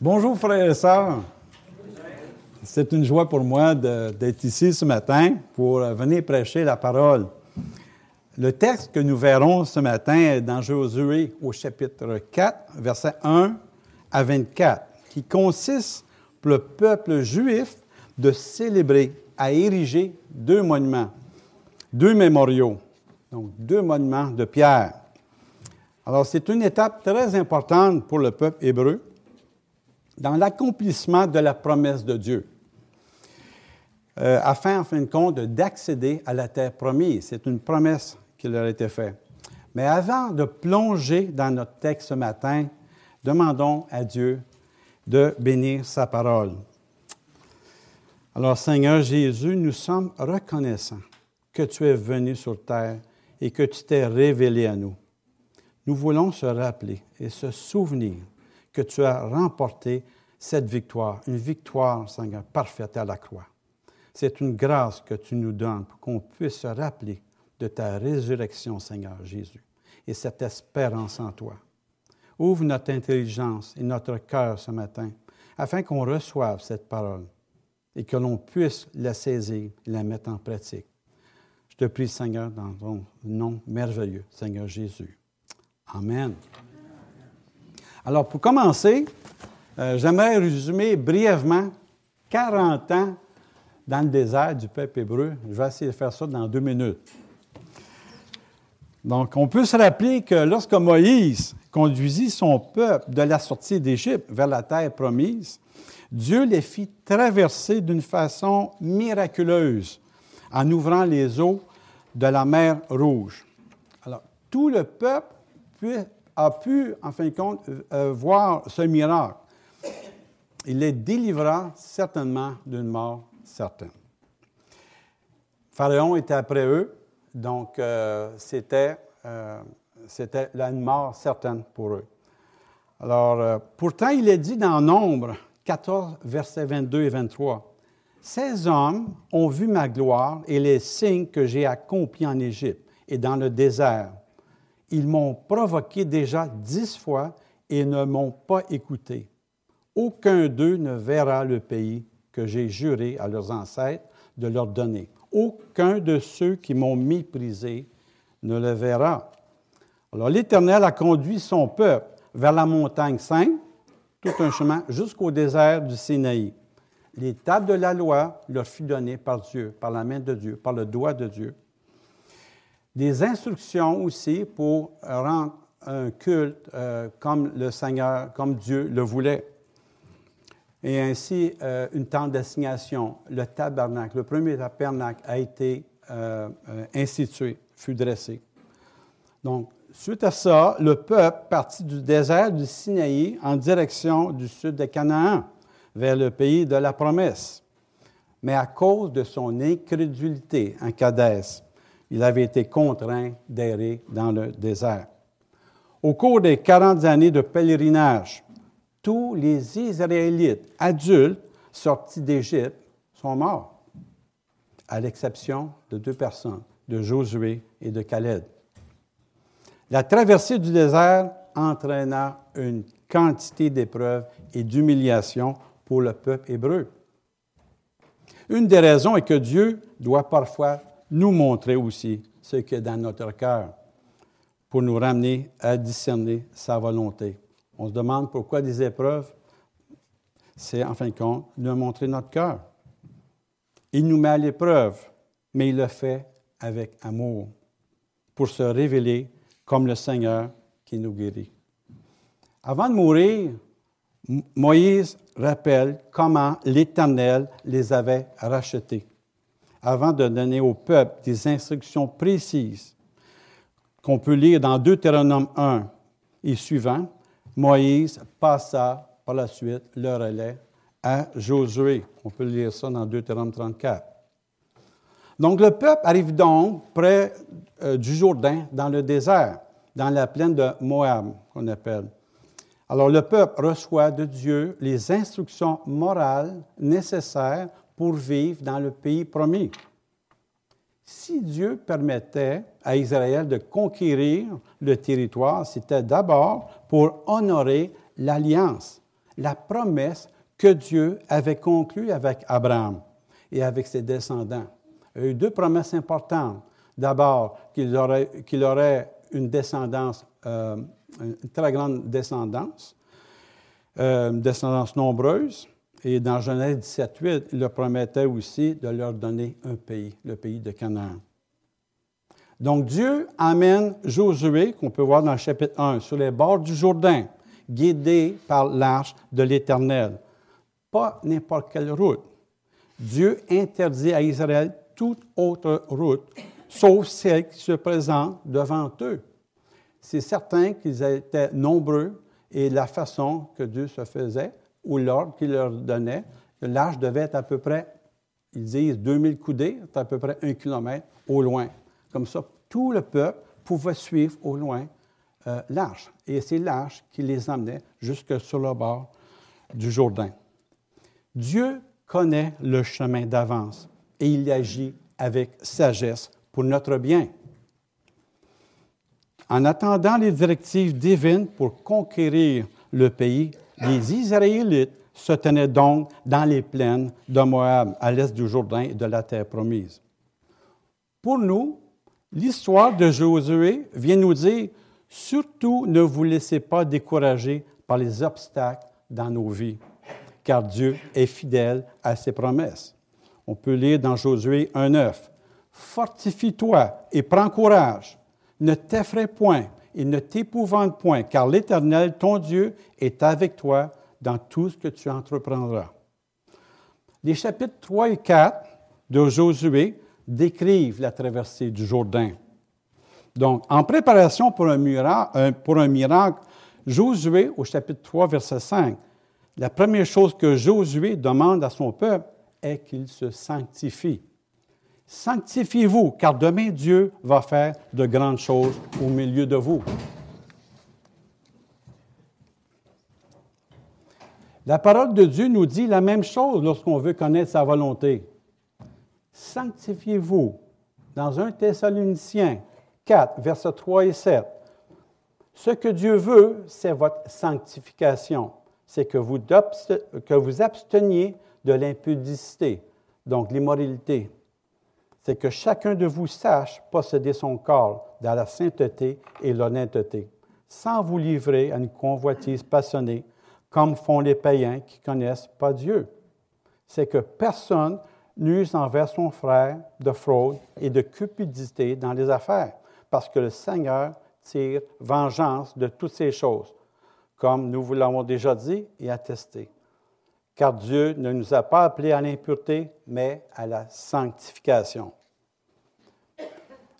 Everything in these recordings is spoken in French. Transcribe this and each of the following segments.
Bonjour frères et sœurs. C'est une joie pour moi d'être ici ce matin pour venir prêcher la parole. Le texte que nous verrons ce matin est dans Josué au chapitre 4, versets 1 à 24, qui consiste pour le peuple juif de célébrer, à ériger deux mémoriaux, donc deux monuments de pierre. Alors, c'est une étape très importante pour le peuple hébreu dans l'accomplissement de la promesse de Dieu, afin, en fin de compte, d'accéder à la terre promise. C'est une promesse qui leur a été faite. Mais avant de plonger dans notre texte ce matin, demandons à Dieu de bénir sa parole. Alors, Seigneur Jésus, nous sommes reconnaissants que tu es venu sur terre et que tu t'es révélé à nous. Nous voulons se rappeler et se souvenir que tu as remporté cette victoire, une victoire, Seigneur, parfaite à la croix. C'est une grâce que tu nous donnes pour qu'on puisse se rappeler de ta résurrection, Seigneur Jésus, et cette espérance en toi. Ouvre notre intelligence et notre cœur ce matin, afin qu'on reçoive cette parole et que l'on puisse la saisir et la mettre en pratique. Je te prie, Seigneur, dans ton nom merveilleux, Seigneur Jésus. Amen. Alors, pour commencer, j'aimerais résumer brièvement 40 ans dans le désert du peuple hébreu. Je vais essayer de faire ça dans 2 minutes. Donc, on peut se rappeler que lorsque Moïse conduisit son peuple de la sortie d'Égypte vers la terre promise, Dieu les fit traverser d'une façon miraculeuse en ouvrant les eaux de la mer Rouge. Alors, tout le peuple a pu, en fin de compte, voir ce miracle. Il les délivra certainement d'une mort certaine. Pharaon était après eux, donc c'était la mort certaine pour eux. Alors, pourtant, il est dit dans Nombre 14, versets 22 et 23, « Ces hommes ont vu ma gloire et les signes que j'ai accomplis en Égypte et dans le désert. Ils m'ont provoqué déjà 10 fois et ne m'ont pas écouté. Aucun d'eux ne verra le pays que j'ai juré à leurs ancêtres de leur donner. Aucun de ceux qui m'ont méprisé ne le verra. » Alors, l'Éternel a conduit son peuple vers la montagne sainte, tout un chemin, jusqu'au désert du Sinaï. Les tables de la loi leur fut donnée par Dieu, par la main de Dieu, par le doigt de Dieu. Des instructions aussi pour rendre un culte comme le Seigneur, comme Dieu le voulait. Et ainsi, une tente d'assignation, le tabernacle, le premier tabernacle a été institué, fut dressé. Donc, suite à ça, le peuple partit du désert du Sinaï en direction du sud de Canaan, vers le pays de la promesse. Mais à cause de son incrédulité en Kadès, il avait été contraint d'errer dans le désert. Au cours des 40 années de pèlerinage, tous les Israélites adultes sortis d'Égypte sont morts, à l'exception de 2 personnes, de Josué et de Caleb. La traversée du désert entraîna une quantité d'épreuves et d'humiliations pour le peuple hébreu. Une des raisons est que Dieu doit parfois nous montrer aussi ce qui est dans notre cœur pour nous ramener à discerner sa volonté. On se demande pourquoi des épreuves. C'est, en fin de compte, de montrer notre cœur. Il nous met à l'épreuve, mais il le fait avec amour pour se révéler comme le Seigneur qui nous guérit. Avant de mourir, Moïse rappelle comment l'Éternel les avait rachetés, avant de donner au peuple des instructions précises qu'on peut lire dans Deutéronome 1 et suivant. Moïse passa par la suite le relais à Josué. On peut lire ça dans Deutéronome 34. Donc, le peuple arrive donc près du Jourdain, dans le désert, dans la plaine de Moab, qu'on appelle. Alors, le peuple reçoit de Dieu les instructions morales nécessaires pour vivre dans le pays promis. Si Dieu permettait à Israël de conquérir le territoire, c'était d'abord pour honorer l'alliance, la promesse que Dieu avait conclue avec Abraham et avec ses descendants. Il y a eu deux promesses importantes. D'abord, qu'il aurait une descendance, une très grande descendance, descendance nombreuse. Et dans Genèse 17:8, il leur promettait aussi de leur donner un pays, le pays de Canaan. Donc, Dieu amène Josué, qu'on peut voir dans le chapitre 1, sur les bords du Jourdain, guidé par l'arche de l'Éternel. Pas n'importe quelle route. Dieu interdit à Israël toute autre route, sauf celle qui se présente devant eux. C'est certain qu'ils étaient nombreux et la façon que Dieu se faisait, ou l'ordre qu'il leur donnait, l'arche devait être à peu près, ils disent 2000 coudées, à peu près 1 kilomètre au loin. Comme ça, tout le peuple pouvait suivre au loin l'arche. Et c'est l'arche qui les emmenait jusque sur le bord du Jourdain. Dieu connaît le chemin d'avance et il agit avec sagesse pour notre bien. En attendant les directives divines pour conquérir le pays, les Israélites se tenaient donc dans les plaines de Moab, à l'est du Jourdain et de la terre promise. Pour nous, l'histoire de Josué vient nous dire « Surtout ne vous laissez pas décourager par les obstacles dans nos vies, car Dieu est fidèle à ses promesses. » On peut lire dans Josué 1:9 « Fortifie-toi et prends courage, ne t'effraie point et ne t'épouvante point, car l'Éternel, ton Dieu, est avec toi dans tout ce que tu entreprendras. » Les chapitres 3 et 4 de Josué décrivent la traversée du Jourdain. Donc, en préparation pour un miracle, Josué, au chapitre 3, verset 5, la première chose que Josué demande à son peuple est qu'il se sanctifie. Sanctifiez-vous, car demain Dieu va faire de grandes choses au milieu de vous. La parole de Dieu nous dit la même chose lorsqu'on veut connaître sa volonté. Sanctifiez-vous. Dans 1 Thessaloniciens 4, versets 3 et 7. Ce que Dieu veut, c'est votre sanctification. C'est que vous absteniez de l'impudicité, donc l'immoralité. C'est que chacun de vous sache posséder son corps dans la sainteté et l'honnêteté, sans vous livrer à une convoitise passionnée, comme font les païens qui ne connaissent pas Dieu. C'est que personne n'use envers son frère de fraude et de cupidité dans les affaires, parce que le Seigneur tire vengeance de toutes ces choses, comme nous vous l'avons déjà dit et attesté. Car Dieu ne nous a pas appelés à l'impureté, mais à la sanctification.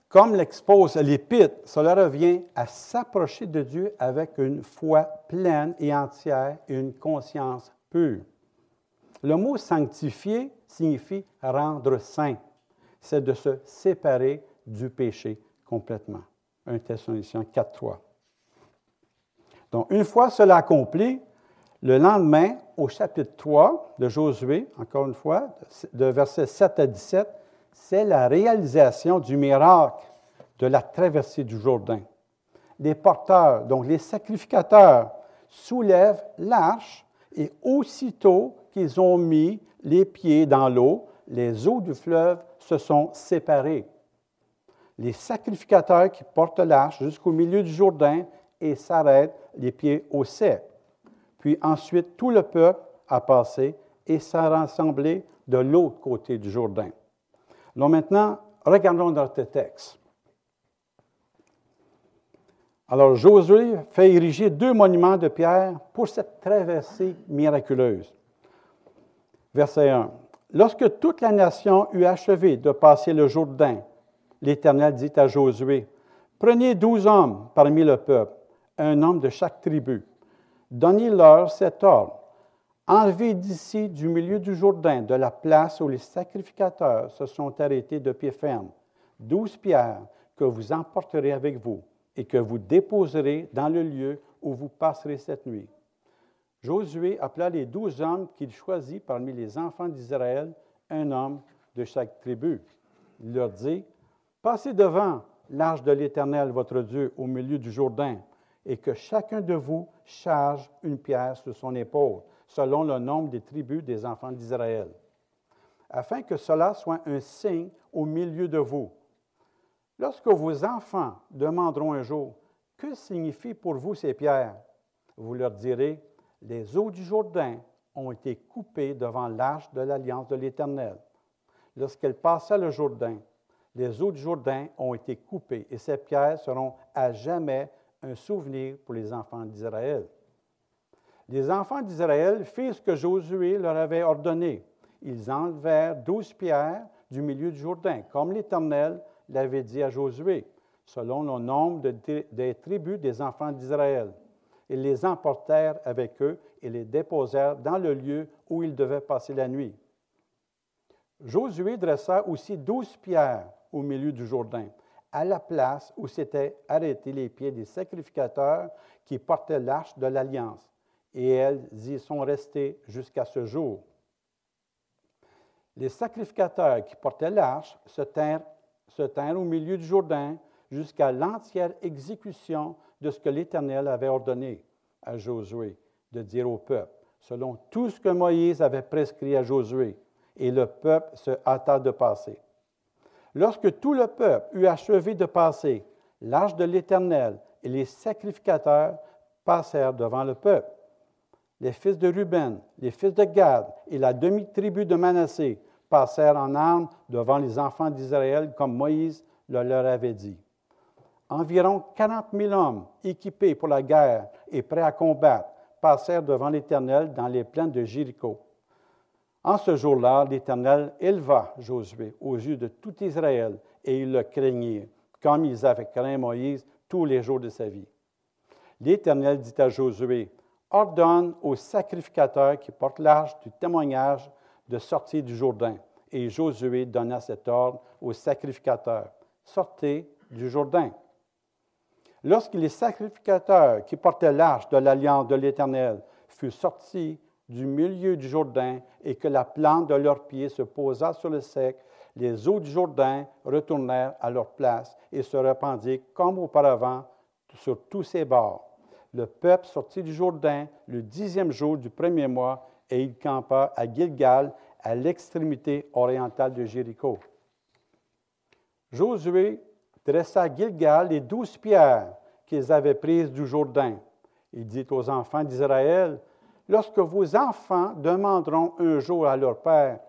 Comme l'expose l'Épître, cela revient à s'approcher de Dieu avec une foi pleine et entière et une conscience pure. Le mot « sanctifier » signifie « rendre saint ». C'est de se séparer du péché complètement. 1 Thessaloniciens 4:3. Donc, une fois cela accompli, le lendemain, au chapitre 3 de Josué, encore une fois, de versets 7 à 17, c'est la réalisation du miracle de la traversée du Jourdain. Les porteurs, donc les sacrificateurs, soulèvent l'arche et aussitôt qu'ils ont mis les pieds dans l'eau, les eaux du fleuve se sont séparées. Les sacrificateurs qui portent l'arche jusqu'au milieu du Jourdain et s'arrêtent les pieds au sec. Puis ensuite, tout le peuple a passé et s'est rassemblé de l'autre côté du Jourdain. Donc maintenant, regardons notre texte. Alors, Josué fait ériger 2 monuments de pierre pour cette traversée miraculeuse. Verset 1. « Lorsque toute la nation eut achevé de passer le Jourdain, l'Éternel dit à Josué, « Prenez 12 hommes parmi le peuple, un homme de chaque tribu. Donnez-leur cet ordre. Enlevez d'ici, du milieu du Jourdain, de la place où les sacrificateurs se sont arrêtés de pied ferme, 12 pierres que vous emporterez avec vous et que vous déposerez dans le lieu où vous passerez cette nuit. » Josué appela les 12 hommes qu'il choisit parmi les enfants d'Israël, un homme de chaque tribu. Il leur dit, « Passez devant l'arche de l'Éternel, votre Dieu, au milieu du Jourdain. » et que chacun de vous charge une pierre sur son épaule, selon le nombre des tribus des enfants d'Israël, afin que cela soit un signe au milieu de vous. Lorsque vos enfants demanderont un jour, « Que signifient pour vous ces pierres? » Vous leur direz, « Les eaux du Jourdain ont été coupées devant l'arche de l'Alliance de l'Éternel. Lorsqu'elle passa le Jourdain, les eaux du Jourdain ont été coupées et ces pierres seront à jamais un souvenir pour les enfants d'Israël. » Les enfants d'Israël firent ce que Josué leur avait ordonné. Ils enlevèrent 12 pierres du milieu du Jourdain, comme l'Éternel l'avait dit à Josué, selon le nombre des tribus des enfants d'Israël. Ils les emportèrent avec eux et les déposèrent dans le lieu où ils devaient passer la nuit. Josué dressa aussi 12 pierres au milieu du Jourdain, à la place où s'étaient arrêtés les pieds des sacrificateurs qui portaient l'arche de l'Alliance, et elles y sont restées jusqu'à ce jour. Les sacrificateurs qui portaient l'arche se tinrent au milieu du Jourdain jusqu'à l'entière exécution de ce que l'Éternel avait ordonné à Josué de dire au peuple, selon tout ce que Moïse avait prescrit à Josué, et le peuple se hâta de passer. Lorsque tout le peuple eut achevé de passer, l'arche de l'Éternel et les sacrificateurs passèrent devant le peuple. Les fils de Ruben, les fils de Gad et la demi-tribu de Manassé passèrent en armes devant les enfants d'Israël comme Moïse le leur avait dit. Environ 40 000 hommes équipés pour la guerre et prêts à combattre passèrent devant l'Éternel dans les plaines de Jéricho. En ce jour-là, l'Éternel éleva Josué aux yeux de tout Israël et ils le craignirent, comme ils avaient craint Moïse tous les jours de sa vie. L'Éternel dit à Josué, « Ordonne aux sacrificateurs qui portent l'arche du témoignage de sortir du Jourdain. » Et Josué donna cet ordre aux sacrificateurs. « Sortez du Jourdain. » Lorsque les sacrificateurs qui portaient l'arche de l'Alliance de l'Éternel furent sortis du milieu du Jourdain et que la plante de leurs pieds se posa sur le sec, les eaux du Jourdain retournèrent à leur place et se répandirent comme auparavant sur tous ses bords. Le peuple sortit du Jourdain le 10e jour du premier mois et il campa à Gilgal, à l'extrémité orientale de Jéricho. Josué dressa à Gilgal les 12 pierres qu'ils avaient prises du Jourdain. Il dit aux enfants d'Israël, lorsque vos enfants demanderont un jour à leur père,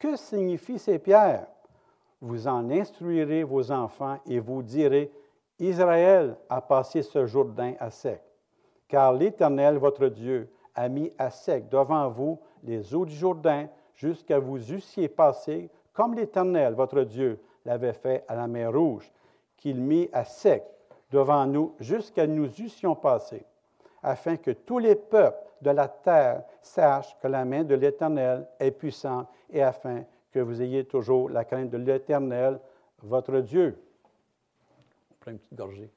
que signifient ces pierres? Vous en instruirez vos enfants et vous direz, Israël a passé ce Jourdain à sec, car l'Éternel, votre Dieu, a mis à sec devant vous les eaux du Jourdain jusqu'à vous eussiez passé, comme l'Éternel, votre Dieu, l'avait fait à la mer Rouge, qu'il mit à sec devant nous jusqu'à nous eussions passé, afin que tous les peuples de la terre sache que la main de l'Éternel est puissante et afin que vous ayez toujours la crainte de l'Éternel, votre Dieu. » On prend une petite gorgée.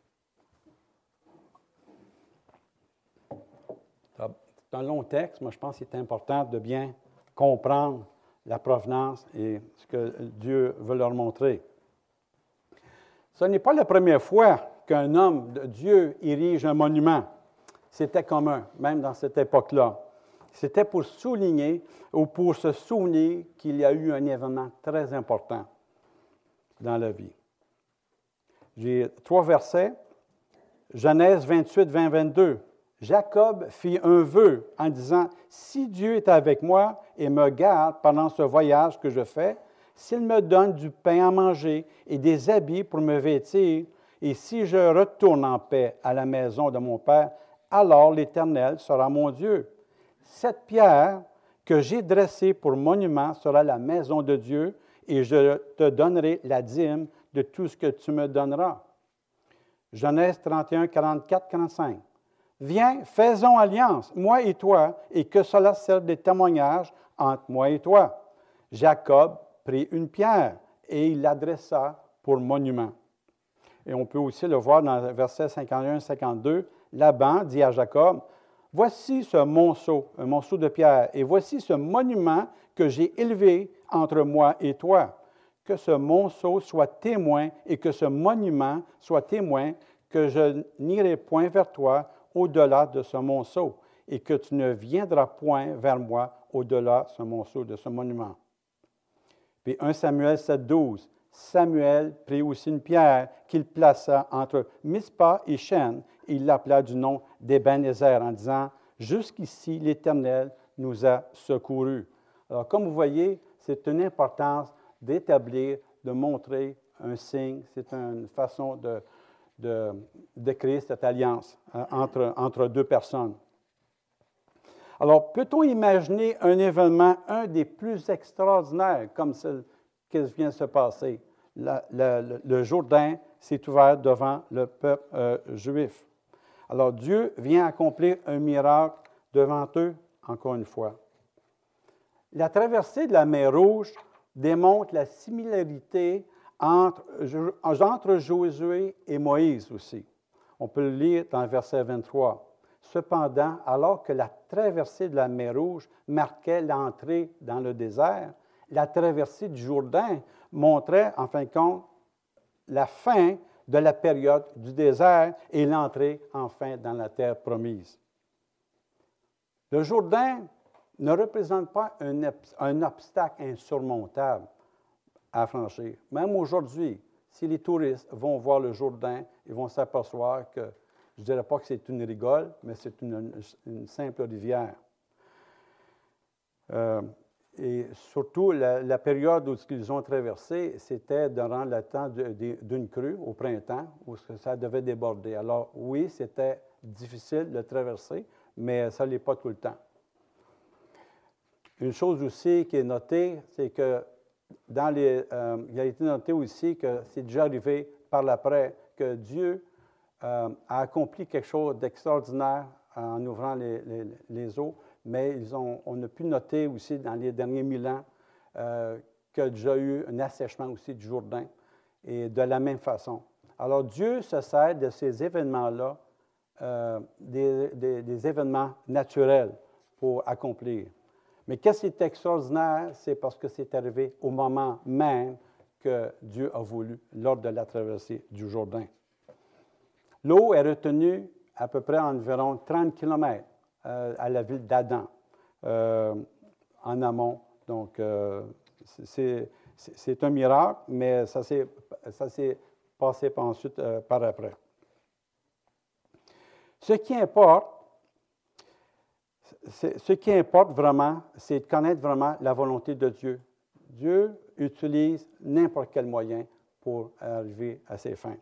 C'est un long texte, mais je pense qu'il est important de bien comprendre la provenance et ce que Dieu veut leur montrer. Ce n'est pas la première fois qu'un homme de Dieu érige un monument. C'était commun, même dans cette époque-là. C'était pour souligner ou pour se souvenir qu'il y a eu un événement très important dans la vie. J'ai 3 versets. Genèse 28, 20, 22. Jacob fit un vœu en disant, « Si Dieu est avec moi et me garde pendant ce voyage que je fais, s'il me donne du pain à manger et des habits pour me vêtir, et si je retourne en paix à la maison de mon père, alors l'Éternel sera mon Dieu. Cette pierre que j'ai dressée pour monument sera la maison de Dieu, et je te donnerai la dîme de tout ce que tu me donneras. » Genèse 31, 44, 45. « Viens, faisons alliance, moi et toi, et que cela serve de témoignage entre moi et toi. » Jacob prit une pierre et il l'adressa pour monument. Et on peut aussi le voir dans le verset 51-52. Laban dit à Jacob, « Voici ce monceau, un monceau de pierre, et voici ce monument que j'ai élevé entre moi et toi. Que ce monceau soit témoin et que ce monument soit témoin que je n'irai point vers toi au-delà de ce monceau, et que tu ne viendras point vers moi au-delà de ce monceau, de ce monument. » Puis 1 Samuel 7,12, Samuel prit aussi une pierre qu'il plaça entre Mizpa et Shen, et il l'appela du nom d'Ébénézer en disant, « Jusqu'ici l'Éternel nous a secourus. » Alors, comme vous voyez, c'est une importance d'établir, de montrer un signe. C'est une façon de créer cette alliance entre deux personnes. Alors, peut-on imaginer un événement, un des plus extraordinaires, comme ce qui vient de se passer? Le Jourdain s'est ouvert devant le peuple juif. Alors, Dieu vient accomplir un miracle devant eux, encore une fois. La traversée de la mer Rouge démontre la similarité entre Josué et Moïse aussi. On peut le lire dans le verset 23. Cependant, alors que la traversée de la mer Rouge marquait l'entrée dans le désert, la traversée du Jourdain montrait, en fin de compte, la fin de la période du désert et l'entrée, enfin, dans la terre promise. Le Jourdain ne représente pas un obstacle insurmontable à franchir. Même aujourd'hui, si les touristes vont voir le Jourdain, ils vont s'apercevoir que, je ne dirais pas que c'est une rigole, mais c'est une simple rivière. Et surtout, la période où ils ont traversé, c'était durant le temps d'une crue au printemps, où ça devait déborder. Alors oui, c'était difficile de traverser, mais ça ne l'est pas tout le temps. Une chose aussi qui est notée, c'est que il a été noté aussi que c'est déjà arrivé par l'après que Dieu a accompli quelque chose d'extraordinaire en ouvrant les eaux, mais on a pu noter aussi dans les derniers 1000 ans qu'il y a déjà eu un assèchement aussi du Jourdain, et de la même façon. Alors Dieu se sert de ces événements-là, des événements naturels pour accomplir. Mais qu'est-ce qui est extraordinaire? C'est parce que c'est arrivé au moment même que Dieu a voulu, lors de la traversée du Jourdain. L'eau est retenue à peu près environ 30 km à la ville d'Adam, en amont. Donc, c'est un miracle, mais ça s'est passé ensuite par après. Ce qui importe vraiment, c'est de connaître vraiment la volonté de Dieu. Dieu utilise n'importe quel moyen pour arriver à ses fins.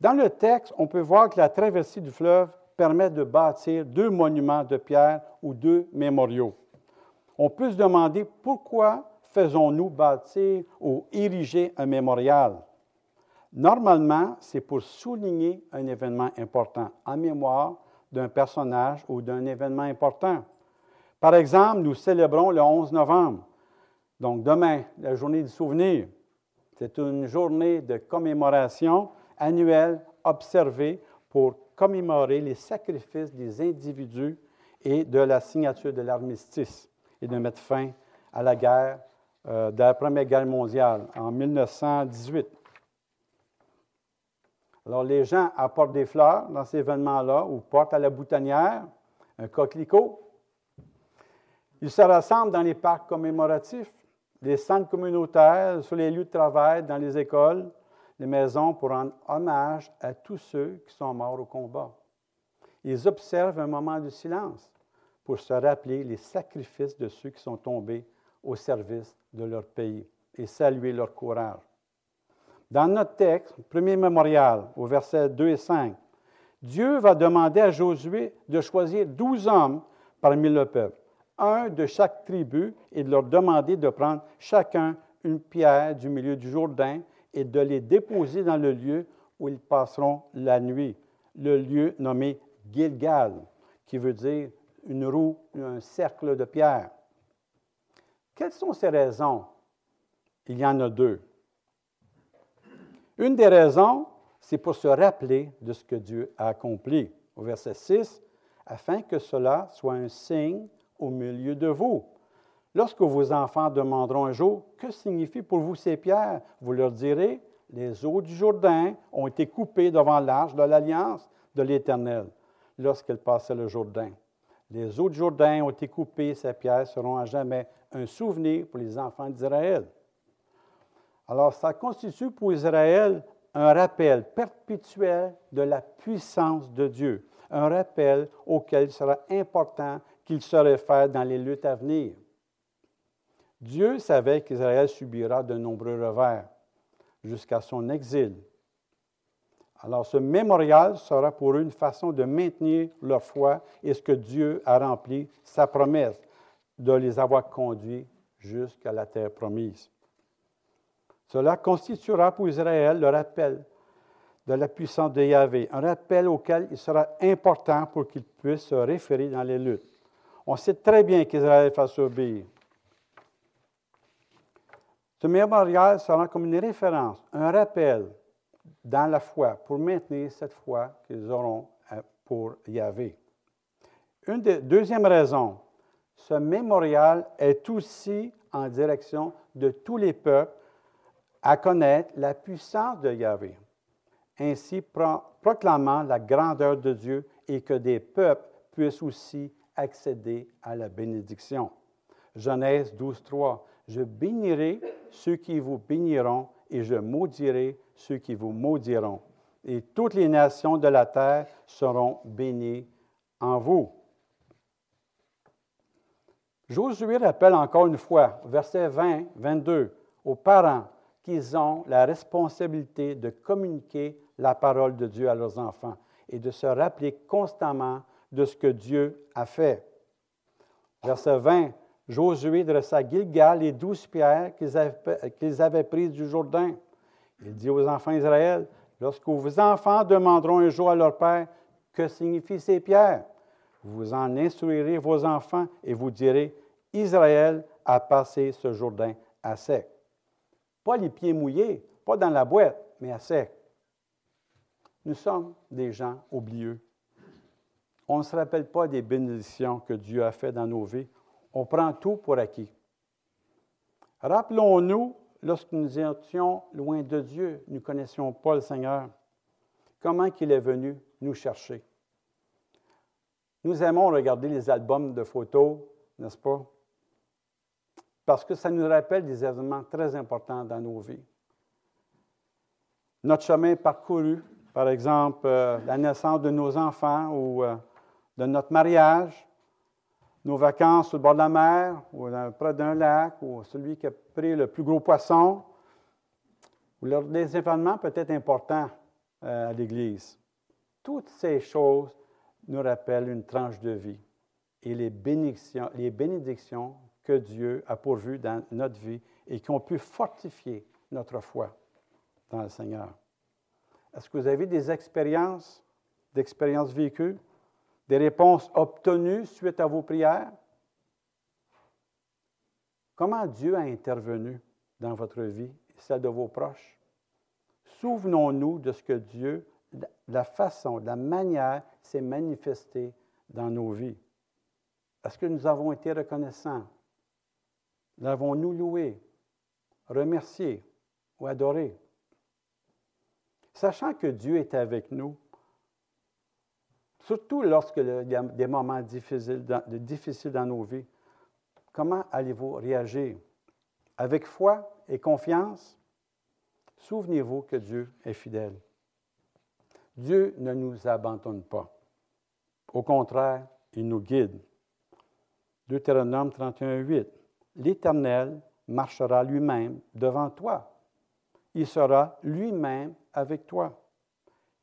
Dans le texte, on peut voir que la traversée du fleuve permet de bâtir 2 monuments de pierre ou 2 mémoriaux. On peut se demander pourquoi faisons-nous bâtir ou ériger un mémorial? Normalement, c'est pour souligner un événement important en mémoire d'un personnage ou d'un événement important. Par exemple, nous célébrons le 11 novembre, donc demain, la journée du souvenir. C'est une journée de commémoration annuelle observée pour commémorer les sacrifices des individus et de la signature de l'armistice et de mettre fin à la guerre de la Première Guerre mondiale en 1918. Alors, les gens apportent des fleurs dans ces événements-là ou portent à la boutonnière un coquelicot. Ils se rassemblent dans les parcs commémoratifs, les centres communautaires, sur les lieux de travail, dans les écoles, les maisons pour rendre hommage à tous ceux qui sont morts au combat. Ils observent un moment de silence pour se rappeler les sacrifices de ceux qui sont tombés au service de leur pays et saluer leur courage. Dans notre texte, premier mémorial, au verset 2 et 5, Dieu va demander à Josué de choisir 12 hommes parmi le peuple, un de chaque tribu, et de leur demander de prendre chacun une pierre du milieu du Jourdain et de les déposer dans le lieu où ils passeront la nuit, le lieu nommé Gilgal, qui veut dire une roue, un cercle de pierre. Quelles sont ces raisons? Il y en a 2. Une des raisons, c'est pour se rappeler de ce que Dieu a accompli. Au verset 6, « Afin que cela soit un signe au milieu de vous. Lorsque vos enfants demanderont un jour, que signifient pour vous ces pierres? Vous leur direz, les eaux du Jourdain ont été coupées devant l'arche de l'alliance de l'Éternel lorsqu'elle passait le Jourdain. Les eaux du Jourdain ont été coupées, ces pierres seront à jamais un souvenir pour les enfants d'Israël. Alors, ça constitue pour Israël un rappel perpétuel de la puissance de Dieu, un rappel auquel il sera important qu'il se réfère dans les luttes à venir. Dieu savait qu'Israël subira de nombreux revers jusqu'à son exil. Alors, ce mémorial sera pour eux une façon de maintenir leur foi et ce que Dieu a rempli, sa promesse, de les avoir conduits jusqu'à la terre promise. Cela constituera pour Israël le rappel de la puissance de Yahvé, un rappel auquel il sera important pour qu'il puisse se référer dans les luttes. On sait très bien qu'Israël va subir. Ce mémorial sera comme une référence, un rappel dans la foi pour maintenir cette foi qu'ils auront pour Yahvé. Deuxième raison, ce mémorial est aussi en direction de tous les peuples à connaître la puissance de Yahvé, ainsi proclamant la grandeur de Dieu et que des peuples puissent aussi accéder à la bénédiction. Genèse 12:3. Je bénirai ceux qui vous béniront et je maudirai ceux qui vous maudiront. Et toutes les nations de la terre seront bénies en vous. Josué rappelle encore une fois, versets 20-22, aux parents qu'ils ont la responsabilité de communiquer la parole de Dieu à leurs enfants et de se rappeler constamment de ce que Dieu a fait. Verset 20, Josué dressa à Gilgal les 12 pierres qu'ils avaient prises du Jourdain. Il dit aux enfants d'Israël, « Lorsque vos enfants demanderont un jour à leur père, que signifient ces pierres? Vous en instruirez vos enfants et vous direz, « Israël a passé ce Jourdain à sec. » Pas les pieds mouillés, pas dans la boîte, mais à sec. Nous sommes des gens oublieux. On ne se rappelle pas des bénédictions que Dieu a faites dans nos vies. On prend tout pour acquis. Rappelons-nous, lorsque nous étions loin de Dieu, nous ne connaissions pas le Seigneur. Comment il est venu nous chercher? Nous aimons regarder les albums de photos, n'est-ce pas? Parce que ça nous rappelle des événements très importants dans nos vies. Notre chemin parcouru, par exemple, la naissance de nos enfants ou de notre mariage, nos vacances sur le bord de la mer ou près d'un lac, ou celui qui a pris le plus gros poisson, ou des événements peut-être importants à l'Église. Toutes ces choses nous rappellent une tranche de vie et les bénédictions que Dieu a pourvues dans notre vie et qui ont pu fortifier notre foi dans le Seigneur. Est-ce que vous avez des expériences vécues, des réponses obtenues suite à vos prières? Comment Dieu a intervenu dans votre vie et celle de vos proches? Souvenons-nous de ce que Dieu, de la façon, de la manière s'est manifestée dans nos vies. Est-ce que nous avons été reconnaissants? L'avons-nous loué, remercié ou adoré? Sachant que Dieu est avec nous, surtout lorsqu'il y a des moments difficiles dans nos vies, comment allez-vous réagir? Avec foi et confiance? Souvenez-vous que Dieu est fidèle. Dieu ne nous abandonne pas. Au contraire, il nous guide. Deutéronome 31:8. L'Éternel marchera lui-même devant toi. Il sera lui-même avec toi.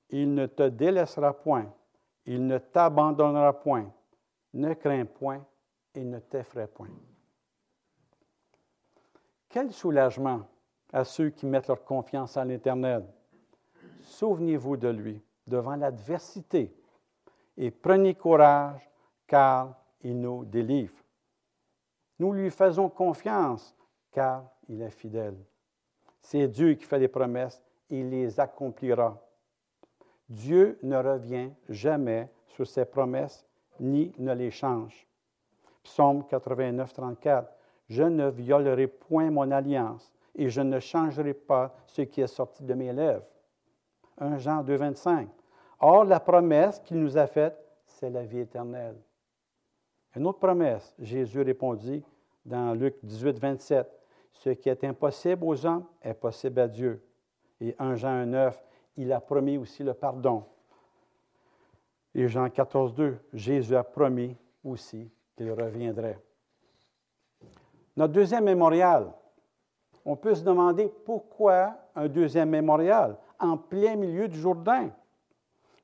Il ne te délaissera point. Il ne t'abandonnera point. Ne crains point et ne t'effraie point. Quel soulagement à ceux qui mettent leur confiance en l'Éternel. Souvenez-vous de lui devant l'adversité et prenez courage car il nous délivre. Nous lui faisons confiance car il est fidèle. C'est Dieu qui fait les promesses et il les accomplira. Dieu ne revient jamais sur ses promesses ni ne les change. Psaume 89, 34. « Je ne violerai point mon alliance et je ne changerai pas ce qui est sorti de mes lèvres. 1 Jean 2, 25. Or, la promesse qu'il nous a faite, c'est la vie éternelle. Une autre promesse, Jésus répondit dans Luc 18, 27. Ce qui est impossible aux hommes est possible à Dieu. Et 1 Jean 1, 9, il a promis aussi le pardon. Et Jean 14, 2, Jésus a promis aussi qu'il reviendrait. Notre deuxième mémorial, on peut se demander pourquoi un deuxième mémorial en plein milieu du Jourdain,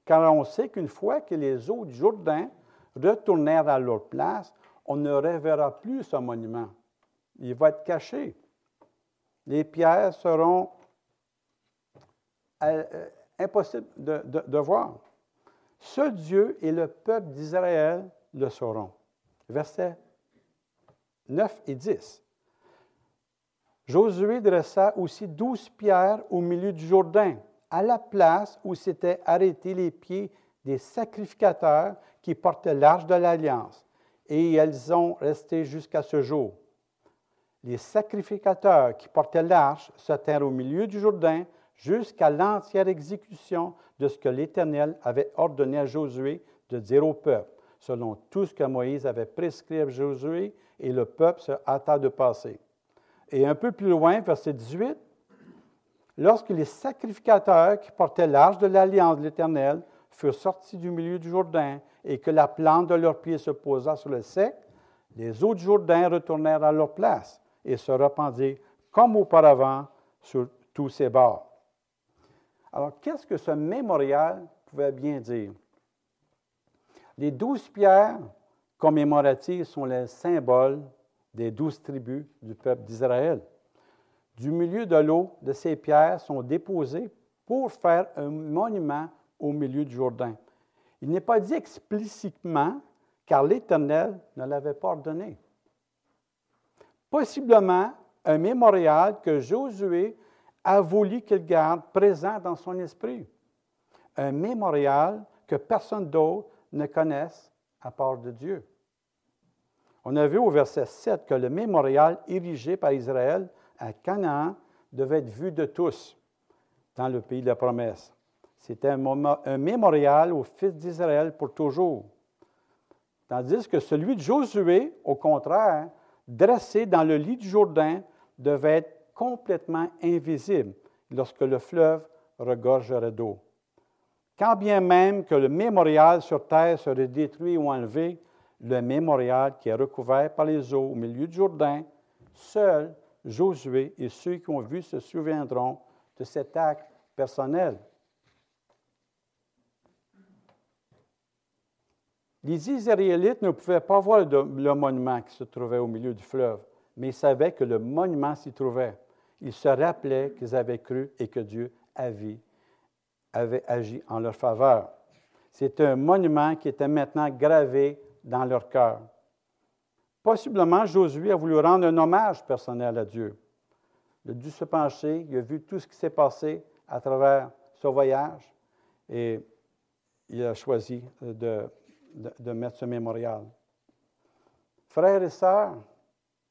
car on sait qu'une fois que les eaux du Jourdain retournèrent à leur place, on ne reverra plus ce monument. Il va être caché. Les pierres seront impossibles de voir. Ce Dieu et le peuple d'Israël le sauront. Versets 9 et 10. Josué dressa aussi 12 pierres au milieu du Jourdain, à la place où s'étaient arrêtés les pieds des sacrificateurs qui portaient l'arche de l'Alliance, et elles ont resté jusqu'à ce jour. Les sacrificateurs qui portaient l'arche se tinrent au milieu du Jourdain jusqu'à l'entière exécution de ce que l'Éternel avait ordonné à Josué de dire au peuple, selon tout ce que Moïse avait prescrit à Josué, et le peuple se hâta de passer. Et un peu plus loin, verset 18, lorsque les sacrificateurs qui portaient l'arche de l'Alliance de l'Éternel furent sortis du milieu du Jourdain et que la plante de leurs pieds se posa sur le sec, les eaux du Jourdain retournèrent à leur place et se répandirent comme auparavant sur tous ses bords. Alors, qu'est-ce que ce mémorial pouvait bien dire? Les 12 pierres commémoratives sont les symboles des 12 tribus du peuple d'Israël. Du milieu de l'eau, de ces pierres sont déposées pour faire un monument au milieu du Jourdain. Il n'est pas dit explicitement, car l'Éternel ne l'avait pas ordonné. Possiblement, un mémorial que Josué a voulu qu'il garde présent dans son esprit. Un mémorial que personne d'autre ne connaisse à part de Dieu. On a vu au verset 7 que le mémorial érigé par Israël à Canaan devait être vu de tous dans le pays de la promesse. C'était un mémorial aux fils d'Israël pour toujours. Tandis que celui de Josué, au contraire, dressé dans le lit du Jourdain, devait être complètement invisible lorsque le fleuve regorgerait d'eau. Quand bien même que le mémorial sur terre serait détruit ou enlevé, le mémorial qui est recouvert par les eaux au milieu du Jourdain, seul Josué et ceux qui ont vu se souviendront de cet acte personnel. Les Israélites ne pouvaient pas voir le monument qui se trouvait au milieu du fleuve, mais ils savaient que le monument s'y trouvait. Ils se rappelaient qu'ils avaient cru et que Dieu avait agi en leur faveur. C'était un monument qui était maintenant gravé dans leur cœur. Possiblement, Josué a voulu rendre un hommage personnel à Dieu. Il a dû se pencher, il a vu tout ce qui s'est passé à travers ce voyage et il a choisi de mettre ce mémorial. Frères et sœurs,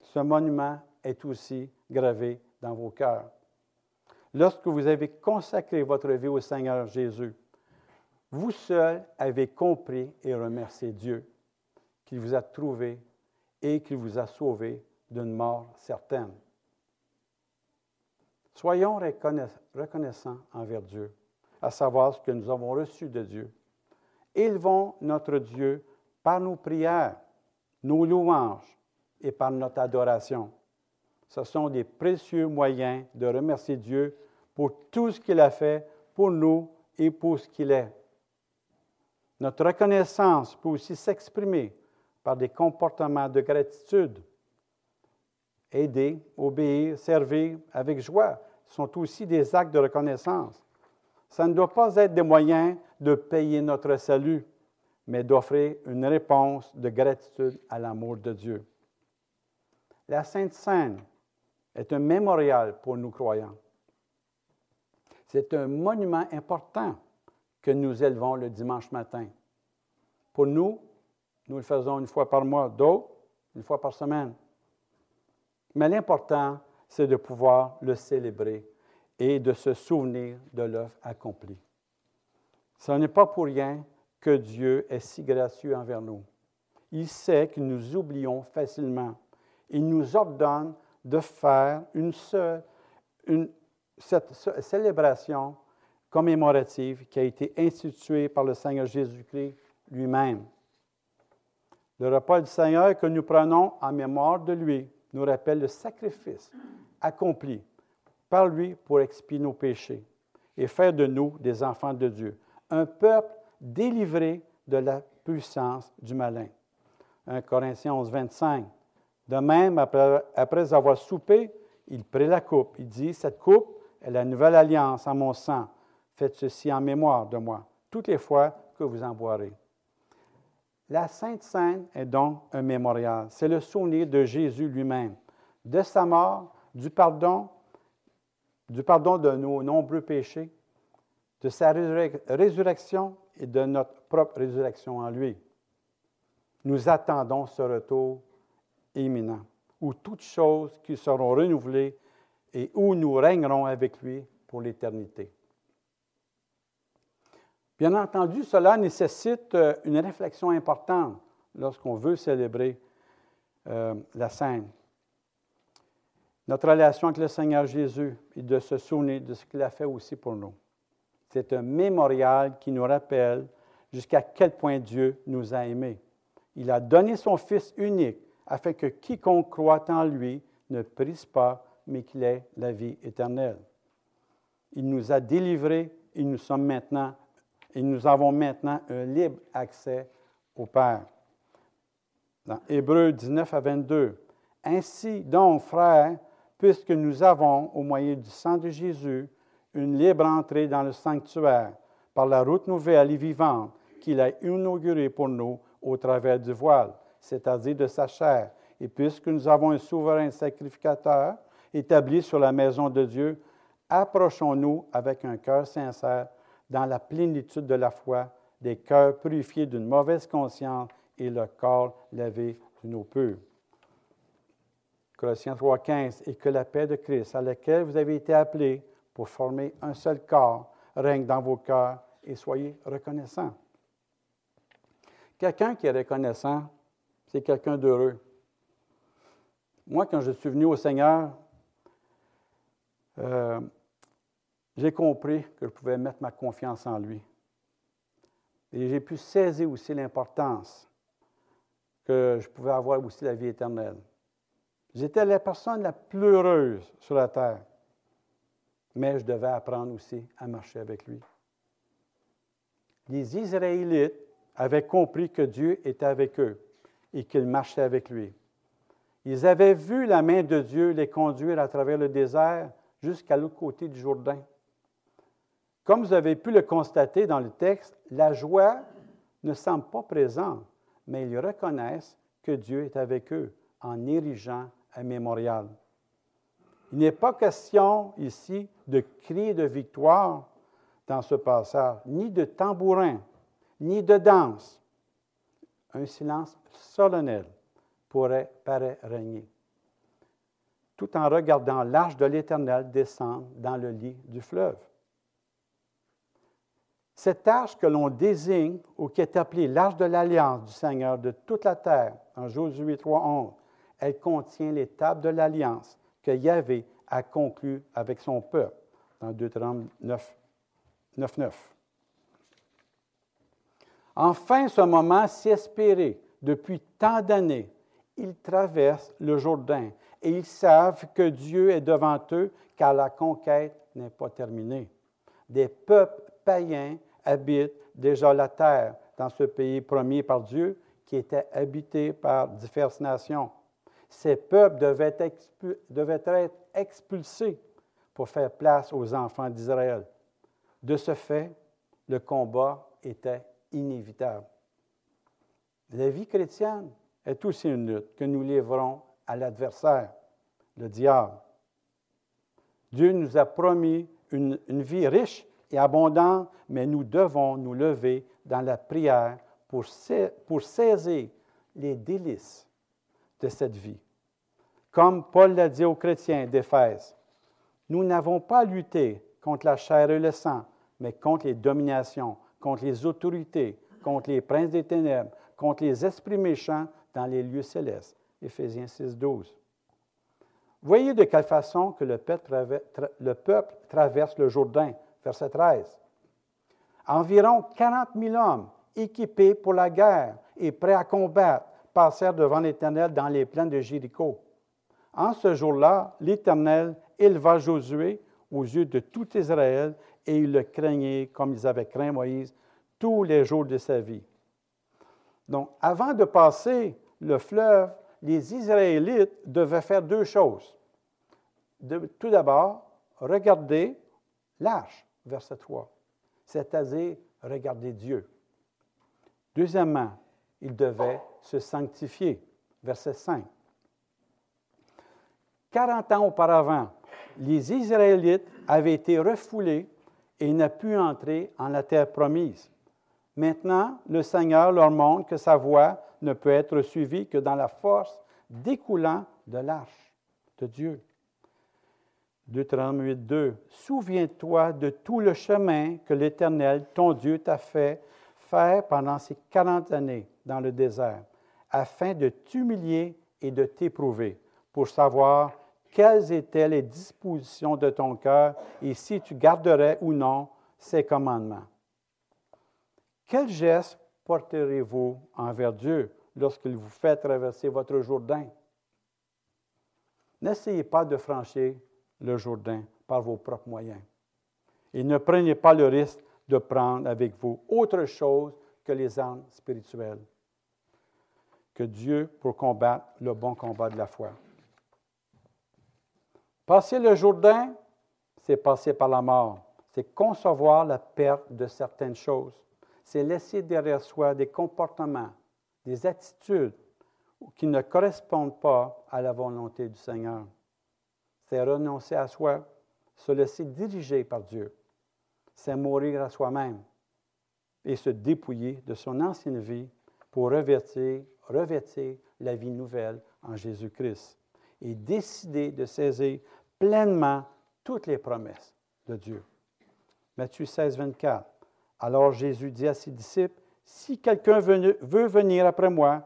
ce monument est aussi gravé dans vos cœurs. Lorsque vous avez consacré votre vie au Seigneur Jésus, vous seul avez compris et remercié Dieu qu'il vous a trouvé et qu'il vous a sauvé d'une mort certaine. Soyons reconnaissants envers Dieu, à savoir ce que nous avons reçu de Dieu. Élevons notre Dieu par nos prières, nos louanges et par notre adoration. Ce sont des précieux moyens de remercier Dieu pour tout ce qu'il a fait pour nous et pour ce qu'il est. Notre reconnaissance peut aussi s'exprimer par des comportements de gratitude. Aider, obéir, servir avec joie sont aussi des actes de reconnaissance. Ça ne doit pas être des moyens de payer notre salut, mais d'offrir une réponse de gratitude à l'amour de Dieu. La Sainte Seine est un mémorial pour nous croyants. C'est un monument important que nous élevons le dimanche matin. Pour nous, nous le faisons une fois par mois, d'autres, une fois par semaine. Mais l'important, c'est de pouvoir le célébrer et de se souvenir de l'œuvre accomplie. Ce n'est pas pour rien que Dieu est si gracieux envers nous. Il sait que nous oublions facilement. Il nous ordonne de faire cette célébration commémorative qui a été instituée par le Seigneur Jésus-Christ lui-même. Le repas du Seigneur que nous prenons en mémoire de lui nous rappelle le sacrifice accompli par lui pour expier nos péchés et faire de nous des enfants de Dieu, un peuple délivré de la puissance du malin. 1 Corinthiens 11, 25. De même, après avoir soupé, il prit la coupe. Il dit, « Cette coupe est la nouvelle alliance en mon sang. Faites ceci en mémoire de moi, toutes les fois que vous en boirez. » La Sainte Seine est donc un mémorial. C'est le souvenir de Jésus lui-même, de sa mort, du pardon de nos nombreux péchés, de sa résurrection et de notre propre résurrection en lui. Nous attendons ce retour imminent, où toutes choses qui seront renouvelées et où nous régnerons avec lui pour l'éternité. Bien entendu, cela nécessite une réflexion importante lorsqu'on veut célébrer la Sainte. Notre relation avec le Seigneur Jésus et de se souvenir de ce qu'il a fait aussi pour nous. C'est un mémorial qui nous rappelle jusqu'à quel point Dieu nous a aimés. Il a donné son Fils unique afin que quiconque croit en lui ne périsse pas, mais qu'il ait la vie éternelle. Il nous a délivrés et nous avons maintenant un libre accès au Père. Dans Hébreux 19 à 22, « Ainsi donc, frères, puisque nous avons, au moyen du sang de Jésus, une libre entrée dans le sanctuaire, par la route nouvelle et vivante qu'il a inaugurée pour nous au travers du voile, c'est-à-dire de sa chair, et puisque nous avons un souverain sacrificateur établi sur la maison de Dieu, approchons-nous avec un cœur sincère dans la plénitude de la foi, des cœurs purifiés d'une mauvaise conscience et le corps lavé d'une eau pure. » Colossiens 3,15 « Et que la paix de Christ, à laquelle vous avez été appelés pour former un seul corps, règne dans vos cœurs et soyez reconnaissants. » Quelqu'un qui est reconnaissant, c'est quelqu'un d'heureux. Moi, quand je suis venu au Seigneur, j'ai compris que je pouvais mettre ma confiance en lui. Et j'ai pu saisir aussi l'importance que je pouvais avoir aussi la vie éternelle. J'étais la personne la plus heureuse sur la terre, mais je devais apprendre aussi à marcher avec lui. Les Israélites avaient compris que Dieu était avec eux et qu'ils marchaient avec lui. Ils avaient vu la main de Dieu les conduire à travers le désert jusqu'à l'autre côté du Jourdain. Comme vous avez pu le constater dans le texte, la joie ne semble pas présente, mais ils reconnaissent que Dieu est avec eux en érigeant un mémorial. Il n'est pas question ici de cris de victoire dans ce passage, ni de tambourin, ni de danse. Un silence solennel paraît régner, tout en regardant l'arche de l'Éternel descendre dans le lit du fleuve. Cette arche que l'on désigne ou qui est appelée l'arche de l'Alliance du Seigneur de toute la terre, en Josué 3,11, elle contient les tables de l'Alliance que Yahvé a conclue avec son peuple, dans Deutéronome 9,9. Enfin, ce moment si espéré depuis tant d'années, ils traversent le Jourdain et ils savent que Dieu est devant eux car la conquête n'est pas terminée. Des peuples païens habitent déjà la terre dans ce pays promis par Dieu qui était habité par diverses nations. Ces peuples devaient être expulsés pour faire place aux enfants d'Israël. De ce fait, le combat était inévitable. La vie chrétienne est aussi une lutte que nous livrons à l'adversaire, le diable. Dieu nous a promis une vie riche et abondante, mais nous devons nous lever dans la prière pour saisir les délices de cette vie. comme Paul l'a dit aux chrétiens d'Éphèse. Nous n'avons pas lutté contre la chair et le sang, mais contre les dominations, contre les autorités, contre les princes des ténèbres, contre les esprits méchants dans les lieux célestes. Éphésiens 6, 12. Voyez de quelle façon que le peuple traverse le Jourdain, verset 13. Environ 40 000 hommes équipés pour la guerre et prêts à combattre passèrent devant l'Éternel dans les plaines de Jéricho. En ce jour-là, l'Éternel éleva Josué aux yeux de tout Israël et ils le craignaient comme ils avaient craint Moïse tous les jours de sa vie. Donc, avant de passer le fleuve, les Israélites devaient faire deux choses. Tout d'abord, regarder l'arche, verset 3, c'est-à-dire regarder Dieu. Deuxièmement, ils devaient se sanctifier, verset 5. 40 ans auparavant, les Israélites avaient été refoulés et n'ont pu entrer en la terre promise. Maintenant, le Seigneur leur montre que sa voie ne peut être suivie que dans la force découlant de l'arche de Dieu. Deutéronome 8, 2. « Souviens-toi de tout le chemin que l'Éternel, ton Dieu, t'a fait faire pendant ces 40 années dans le désert, afin de t'humilier et de t'éprouver, pour savoir quelles étaient les dispositions de ton cœur et si tu garderais ou non ses commandements. » Quel geste porterez-vous envers Dieu lorsqu'il vous fait traverser votre Jourdain? N'essayez pas de franchir le Jourdain par vos propres moyens. Et ne prenez pas le risque de prendre avec vous autre chose que les armes spirituelles. Que Dieu pour combattre le bon combat de la foi. Passer le Jourdain, c'est passer par la mort. C'est concevoir la perte de certaines choses. C'est laisser derrière soi des comportements, des attitudes qui ne correspondent pas à la volonté du Seigneur. C'est renoncer à soi, se laisser diriger par Dieu. C'est mourir à soi-même et se dépouiller de son ancienne vie pour revêtir la vie nouvelle en Jésus-Christ et décider de saisir pleinement toutes les promesses de Dieu. Matthieu 16, 24. Alors Jésus dit à ses disciples, « Si quelqu'un veut venir après moi,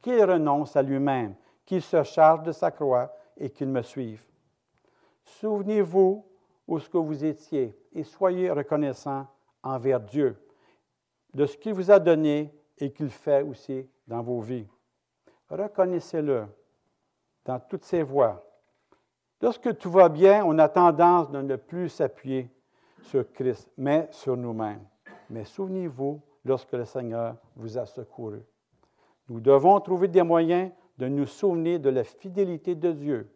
qu'il renonce à lui-même, qu'il se charge de sa croix et qu'il me suive. Souvenez-vous où ce que vous étiez et soyez reconnaissants envers Dieu de ce qu'il vous a donné et qu'il fait aussi dans vos vies. Reconnaissez-le dans toutes ses voies. Lorsque tout va bien, on a tendance de ne plus s'appuyer sur Christ, mais sur nous-mêmes. Mais souvenez-vous lorsque le Seigneur vous a secouru. Nous devons trouver des moyens de nous souvenir de la fidélité de Dieu.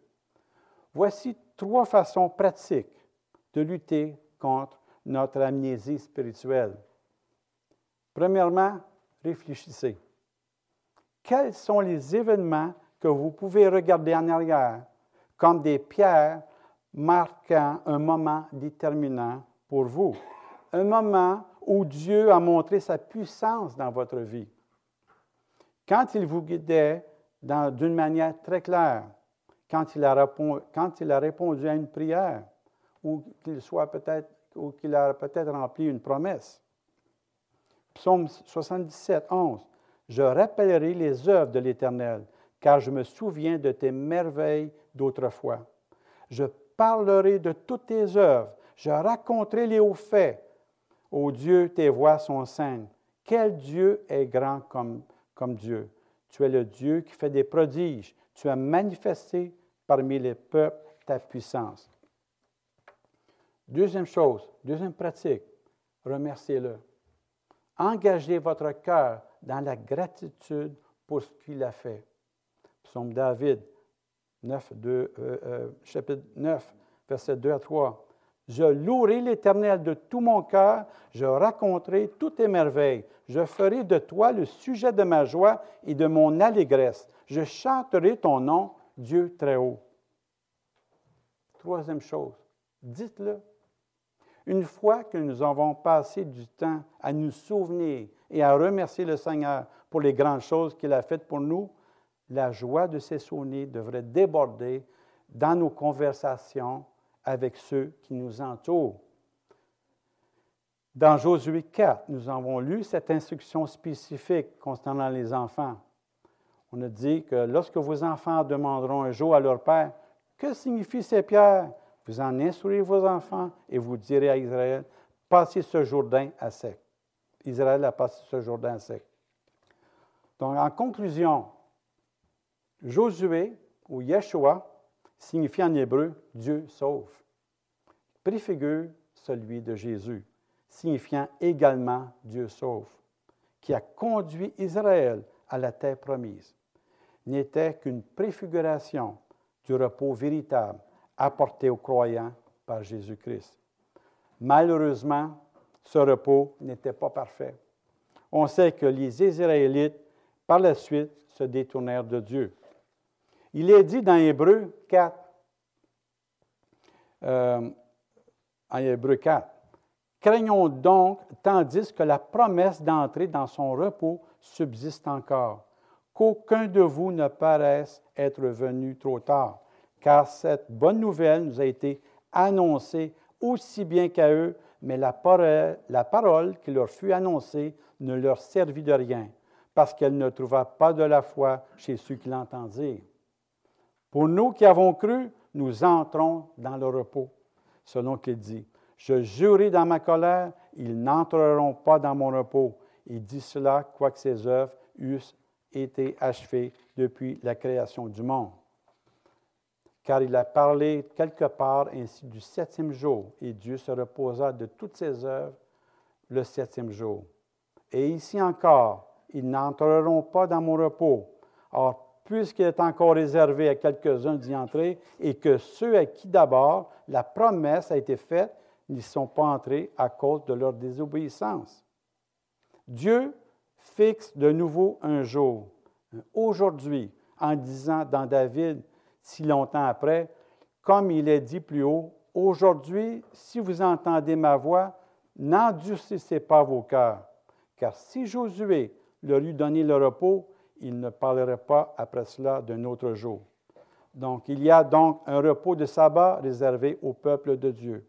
Voici trois façons pratiques de lutter contre notre amnésie spirituelle. Premièrement, réfléchissez. Quels sont les événements que vous pouvez regarder en arrière comme des pierres marquant un moment déterminant pour vous? Un moment où Dieu a montré sa puissance dans votre vie. Quand il vous guidait d'une manière très claire, quand il a répondu à une prière, ou qu'il a peut-être rempli une promesse. Psaume 77, 11. « Je rappellerai les œuvres de l'Éternel, car je me souviens de tes merveilles d'autrefois. Je parlerai de toutes tes œuvres, je raconterai les hauts faits. Ô Dieu, tes voies sont saines. Quel Dieu est grand comme Dieu? Tu es le Dieu qui fait des prodiges. Tu as manifesté parmi les peuples ta puissance. » Deuxième pratique, remerciez-le. Engagez votre cœur dans la gratitude pour ce qu'il a fait. Psaume David, chapitre 9, versets 2 à 3. Je louerai l'Éternel de tout mon cœur, je raconterai toutes tes merveilles, je ferai de toi le sujet de ma joie et de mon allégresse. Je chanterai ton nom, Dieu très haut. Troisième chose, dites-le. Une fois que nous avons passé du temps à nous souvenir et à remercier le Seigneur pour les grandes choses qu'il a faites pour nous, la joie de ces souvenirs devrait déborder dans nos conversations avec ceux qui nous entourent. Dans Josué 4, nous avons lu cette instruction spécifique concernant les enfants. On a dit que lorsque vos enfants demanderont un jour à leur père, « Que signifient ces pierres? » Vous en instruirez vos enfants et vous direz à Israël, « Passez ce Jourdain à sec. » Israël a passé ce Jourdain à sec. Donc, en conclusion, Josué ou Yeshua signifie en hébreu « Dieu sauve », préfigure celui de Jésus, signifiant également « Dieu sauve », qui a conduit Israël à la terre promise, n'était qu'une préfiguration du repos véritable apporté aux croyants par Jésus-Christ. Malheureusement, ce repos n'était pas parfait. On sait que les Israélites, par la suite, se détournèrent de Dieu. Il est dit dans Hébreux 4, craignons donc, tandis que la promesse d'entrer dans son repos subsiste encore, qu'aucun de vous ne paraisse être venu trop tard, car cette bonne nouvelle nous a été annoncée aussi bien qu'à eux, mais la parole qui leur fut annoncée ne leur servit de rien, parce qu'elle ne trouva pas de la foi chez ceux qui l'entendirent. Pour nous qui avons cru, nous entrons dans le repos, selon qu'il dit. Je jurai dans ma colère, ils n'entreront pas dans mon repos. Il dit cela, quoique ses œuvres eussent été achevées depuis la création du monde. Car il a parlé quelque part ainsi du septième jour, et Dieu se reposa de toutes ses œuvres le septième jour. Et ici encore, ils n'entreront pas dans mon repos. Or, puisqu'il est encore réservé à quelques-uns d'y entrer, et que ceux à qui d'abord la promesse a été faite, n'y sont pas entrés à cause de leur désobéissance. Dieu fixe de nouveau un jour, aujourd'hui, en disant dans David, si longtemps après, comme il est dit plus haut, « Aujourd'hui, si vous entendez ma voix, n'endurcissez pas vos cœurs. » Car si Josué leur eût donné le repos, il ne parlerait pas après cela d'un autre jour. Donc, il y a donc un repos de sabbat réservé au peuple de Dieu.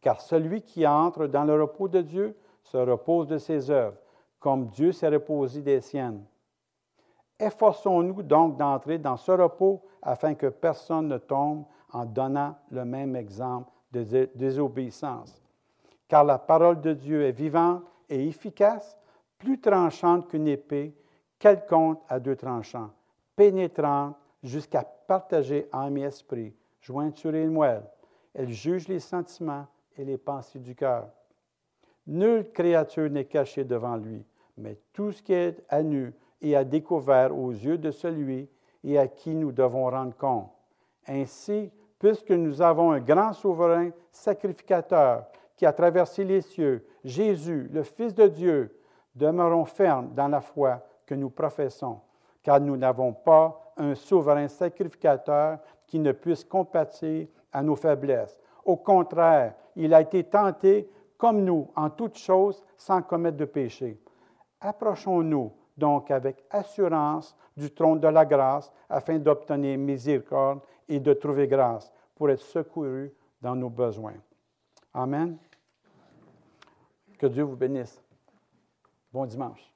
Car celui qui entre dans le repos de Dieu se repose de ses œuvres, comme Dieu s'est reposé des siennes. Efforçons-nous donc d'entrer dans ce repos afin que personne ne tombe en donnant le même exemple de désobéissance. Car la parole de Dieu est vivante et efficace, plus tranchante qu'une épée, quelconque à deux tranchants, pénétrante jusqu'à partager âme et esprit, jointure et moelle. Elle juge les sentiments et les pensées du cœur. Nulle créature n'est cachée devant lui, mais tout ce qui est à nu et à découvert aux yeux de celui et à qui nous devons rendre compte. Ainsi, puisque nous avons un grand souverain sacrificateur qui a traversé les cieux, Jésus, le Fils de Dieu, demeurons fermes dans la foi que nous professons, car nous n'avons pas un souverain sacrificateur qui ne puisse compatir à nos faiblesses. Au contraire, il a été tenté comme nous en toutes choses sans commettre de péché. Approchons-nous donc avec assurance du trône de la grâce afin d'obtenir miséricorde et de trouver grâce pour être secourus dans nos besoins. Amen. Que Dieu vous bénisse. Bon dimanche.